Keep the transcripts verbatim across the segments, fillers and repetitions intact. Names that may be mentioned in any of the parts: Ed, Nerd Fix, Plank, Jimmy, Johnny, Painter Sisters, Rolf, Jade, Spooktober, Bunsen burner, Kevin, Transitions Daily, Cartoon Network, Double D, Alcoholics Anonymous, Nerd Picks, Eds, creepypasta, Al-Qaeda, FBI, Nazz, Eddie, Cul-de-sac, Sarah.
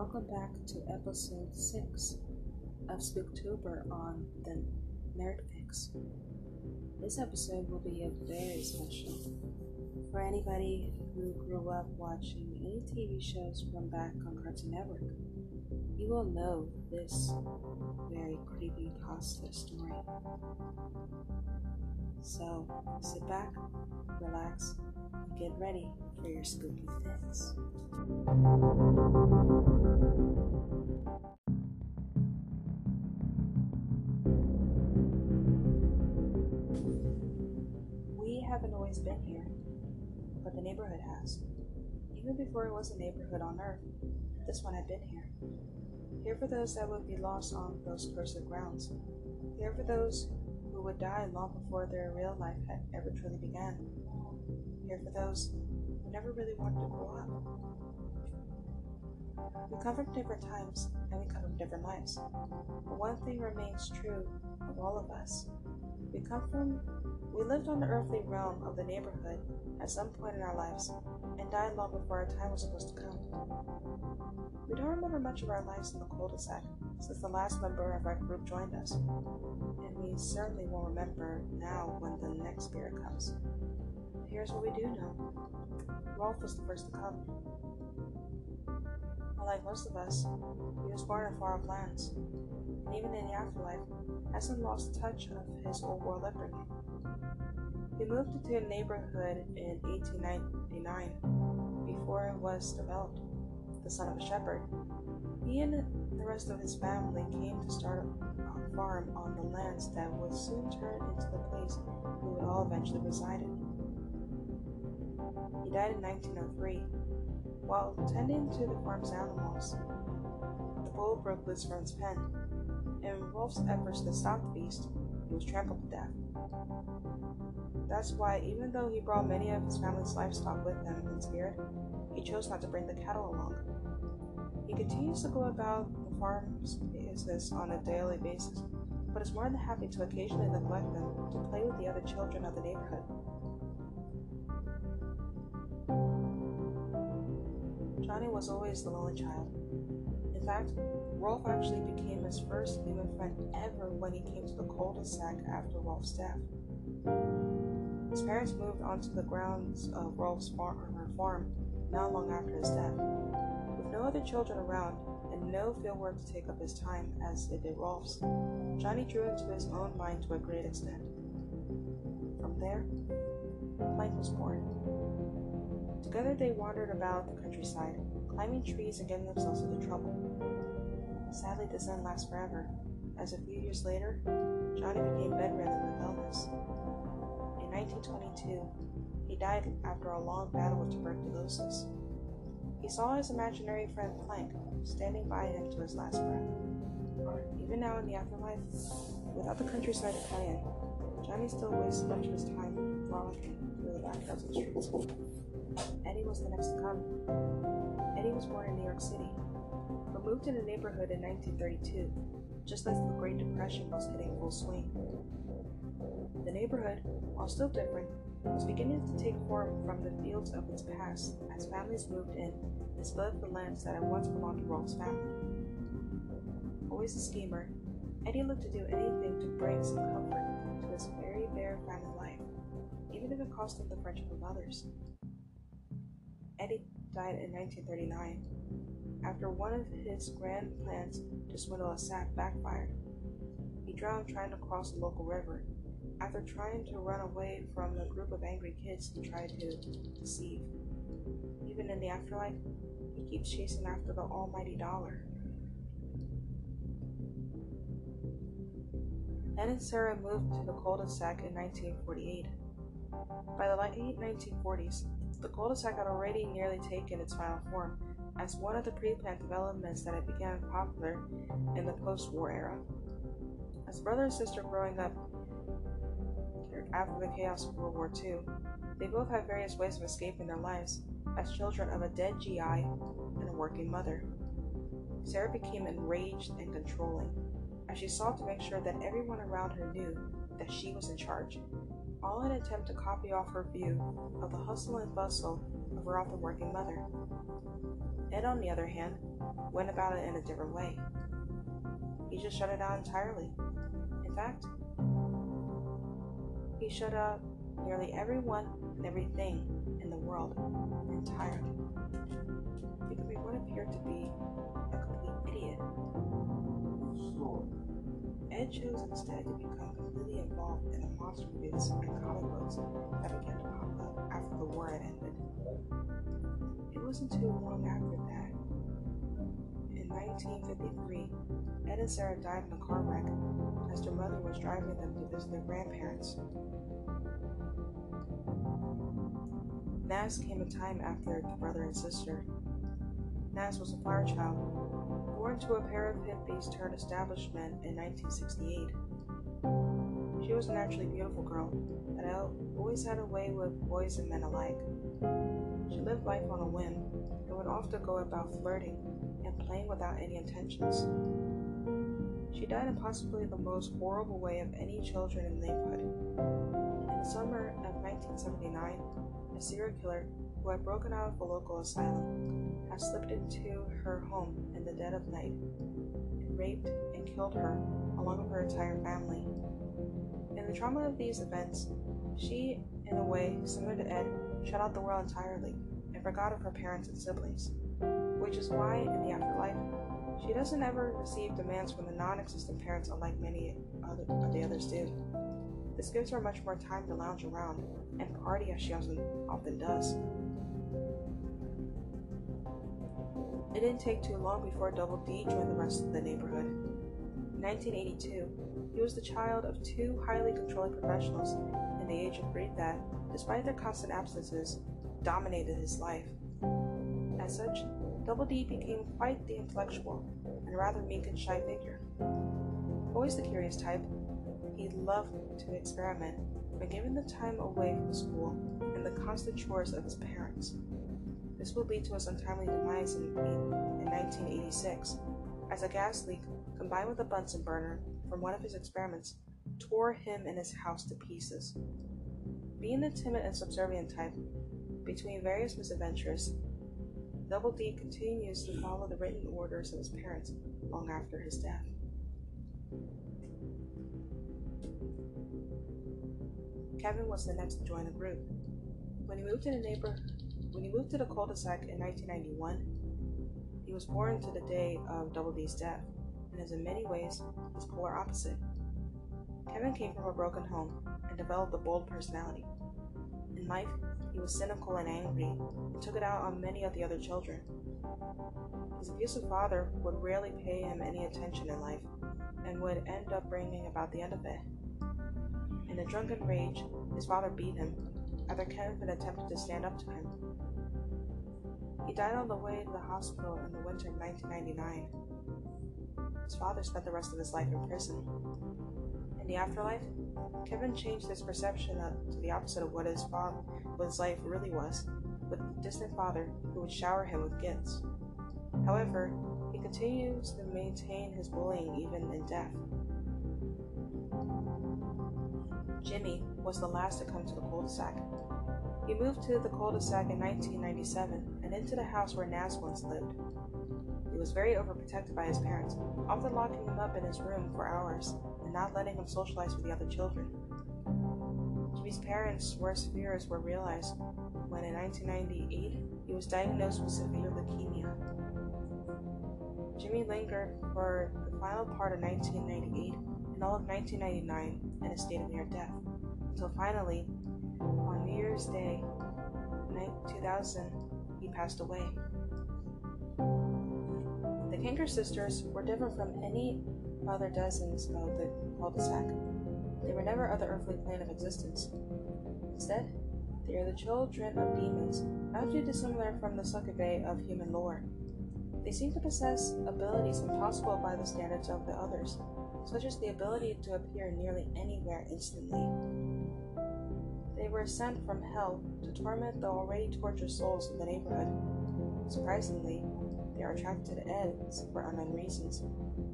welcome back to episode six of Spooktober on the Nerd Picks. This episode will be a very special for anybody who grew up watching any T V shows from back on Cartoon Network. You will know this very creepypasta story. So sit back, relax, and get ready for your spooky fix. We haven't always been here, but the neighborhood has. Even before it was a neighborhood on Earth, this one had been here. Here for those that would be lost on those cursed grounds. Here for those who would die long before their real life had ever truly began. Here for those who never really wanted to grow up. We come from different times, and we come from different lives. But one thing remains true of all of us. We come from, we lived on the earthly realm of the neighborhood at some point in our lives, and died long before our time was supposed to come. We don't remember much of our lives in the cul-de-sac, since the last member of our group joined us, and we certainly won't remember now when the next spirit comes. But here's what we do know. Rolf was the first to come. Unlike most of us, he was born in far-off lands, and even in the afterlife, hasn't lost touch of his old world upbringing. He moved into a neighborhood in eighteen ninety-nine, before it was developed. The son of a shepherd, he and the rest of his family came to start a farm on the lands that would soon turn into the place we would all eventually reside in. He died in nineteen oh three, while tending to the farm's animals. The bull broke loose from his pen, and in Rolf's efforts to stop the beast, he was trampled to death. That's why, even though he brought many of his family's livestock with him in spirit, he chose not to bring the cattle along. He continues to go about the farm's business on a daily basis, but is more than happy to occasionally neglect them to play with the other children of the neighborhood. Johnny was always the lonely child. In fact, Rolf actually became his first human friend ever when he came to the cul-de-sac after Rolf's death. His parents moved onto the grounds of Rolf's farm not long after his death, with no other children around and no field work to take up his time as it did Rolf's. Johnny drew into his own mind to a great extent. From there, Plank was born. Together they wandered about the countryside, climbing trees and getting themselves into trouble. Sadly, this didn't last forever, as a few years later, Johnny became bedridden with illness. In nineteen twenty-two, he died after a long battle with tuberculosis. He saw his imaginary friend Plank standing by him to his last breath. Even now in the afterlife, without the countryside to play in, Johnny still wasted much of his time frolicking through the backyards of the streets. Eddie was the next to come. Eddie was born in New York City, but moved to the neighborhood in nineteen thirty-two, just as the Great Depression was hitting full swing. The neighborhood, while still different, was beginning to take form from the fields of its past as families moved in and split up the lands that had once belonged to Rolf's family. Always a schemer, Eddie looked to do anything to bring some comfort to his very bare family life, even if it cost him the friendship of others. Eddie died in nineteen thirty-nine, after one of his grand plans to swindle a sack backfired. He drowned trying to cross the local river, after trying to run away from a group of angry kids he tried to deceive. Even in the afterlife, he keeps chasing after the almighty dollar. Ed and Sarah moved to the cul-de-sac in nineteen forty-eight. By the late nineteen forties, the cul-de-sac had already nearly taken its final form as one of the pre-planned developments that had become popular in the post-war era. As brother and sister growing up, after the chaos of World War Two, they both had various ways of escaping their lives as children of a dead G I and a working mother. Sarah became enraged and controlling as she sought to make sure that everyone around her knew that she was in charge, all in an attempt to copy off her view of the hustle and bustle of her often working mother. Ed, on the other hand, went about it in a different way. He just shut it out entirely. In fact, he shut out nearly everyone and everything in the world entirely. He could be what appeared to be a complete idiot. So, Ed chose instead to become completely involved in the monster movies and comic books that began to pop up after the war had ended. It wasn't too long after that. In nineteen fifty-three, Ed and Sarah died in a car wreck as their mother was driving them to visit their grandparents. Nazz came a time after their brother and sister. Nazz was a flower child, born to a pair of hippies turned establishment in nineteen sixty-eight. She was a naturally beautiful girl that always had a way with boys and men alike. She lived life on a whim and would often go about flirting and playing without any intentions. She died in possibly the most horrible way of any children in the neighborhood. In the summer of nineteen seventy-nine, a serial killer who had broken out of a local asylum had slipped into her home in the dead of night and raped and killed her along with her entire family. In the trauma of these events, she, in a way similar to Ed, shut out the world entirely and forgot of her parents and siblings, which is why, in the afterlife, she doesn't ever receive demands from the non-existent parents unlike many other, of the others do. This gives her much more time to lounge around and party as she often does. It didn't take too long before Double D joined the rest of the neighborhood. In nineteen eighty-two, he was the child of two highly controlling professionals in the age of greed that, despite their constant absences, dominated his life. As such, Double D became quite the intellectual and rather meek and shy figure. Always the curious type, he loved to experiment, but given the time away from school and the constant chores of his parents, this would lead to his untimely demise in, in nineteen eighty-six, as a gas leak combined with a Bunsen burner from one of his experiments tore him and his house to pieces. Being the timid and subservient type, between various misadventures, Double D continues to follow the written orders of his parents long after his death. Kevin was the next to join the group. When he moved to the neighbor, when he moved to the cul-de-sac in nineteen ninety-one, he was born to the day of Double D's death, and is in many ways his polar opposite. Kevin came from a broken home and developed a bold personality. In life, he was cynical and angry, and took it out on many of the other children. His abusive father would rarely pay him any attention in life, and would end up bringing about the end of it. In a drunken rage, his father beat him, after Kevin attempted to stand up to him. He died on the way to the hospital in the winter of nineteen ninety-nine. His father spent the rest of his life in prison. In the afterlife, Kevin changed his perception of, to the opposite of what his father, what his life really was, with a distant father who would shower him with gifts. However, he continues to maintain his bullying even in death. Jimmy was the last to come to the cul-de-sac. He moved to the cul-de-sac in nineteen ninety-seven and into the house where Nazz once lived. He was very overprotected by his parents, often locking him up in his room for hours and not letting him socialize with the other children. Jimmy's parents' worst fears were realized when in nineteen ninety-eight he was diagnosed with severe leukemia. Jimmy lingered for the final part of nineteen ninety-eight and all of nineteen ninety-nine in a state of near death, until finally, on New Year's Day, two thousand, he passed away. The Painter Sisters were different from any other dozens of the cul-de-sac. They were never of the earthly plane of existence. Instead, they are the children of demons, not too dissimilar from the succubae of human lore. They seem to possess abilities impossible by the standards of the others, such as the ability to appear nearly anywhere instantly. They were sent from hell to torment the already tortured souls of the neighborhood. Surprisingly, they are attracted to Eds for unknown reasons,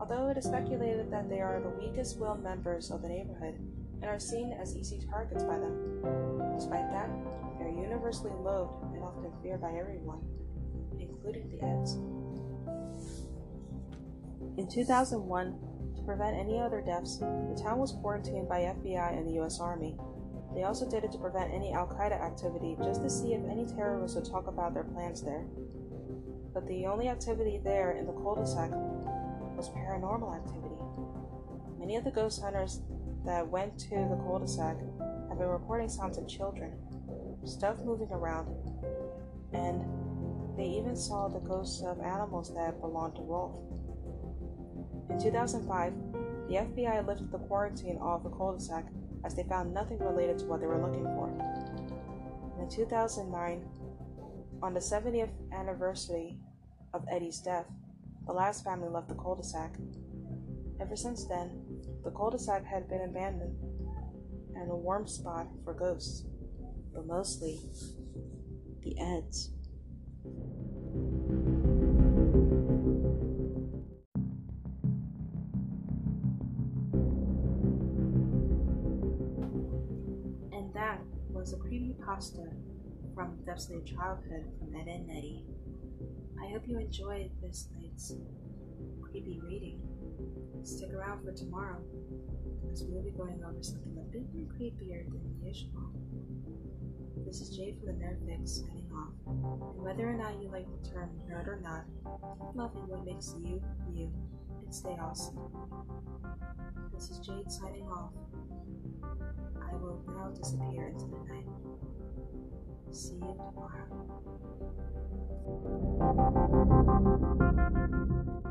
although it is speculated that they are the weakest-willed members of the neighborhood and are seen as easy targets by them. Despite that, they are universally loved and often feared by everyone, including the Eds. In two thousand one, to prevent any other deaths, the town was quarantined by F B I and the U S Army. They also did it to prevent any Al-Qaeda activity, just to see if any terrorists would talk about their plans there. But the only activity there in the cul-de-sac was paranormal activity. Many of the ghost hunters that went to the cul-de-sac have been reporting sounds of children, stuff moving around, and they even saw the ghosts of animals that belonged to Rolf. In two thousand five, the F B I lifted the quarantine off the cul-de-sac as they found nothing related to what they were looking for. In two thousand nine, on the seventieth anniversary of Eddie's death, the last family left the cul-de-sac. Ever since then, the cul-de-sac had been abandoned and a warm spot for ghosts, but mostly the Eds. And that was a creepypasta from the depths of childhood from Ed and Eddie. I hope you enjoyed this night's creepy reading. Stick around for tomorrow, because we'll be going over something a bit more creepier than usual. This is Jade from the Nerd Fix signing off. And whether or not you like the term nerd or not, keep loving what makes you, you, and stay awesome. This is Jade signing off. I will now disappear into the night. See you tomorrow.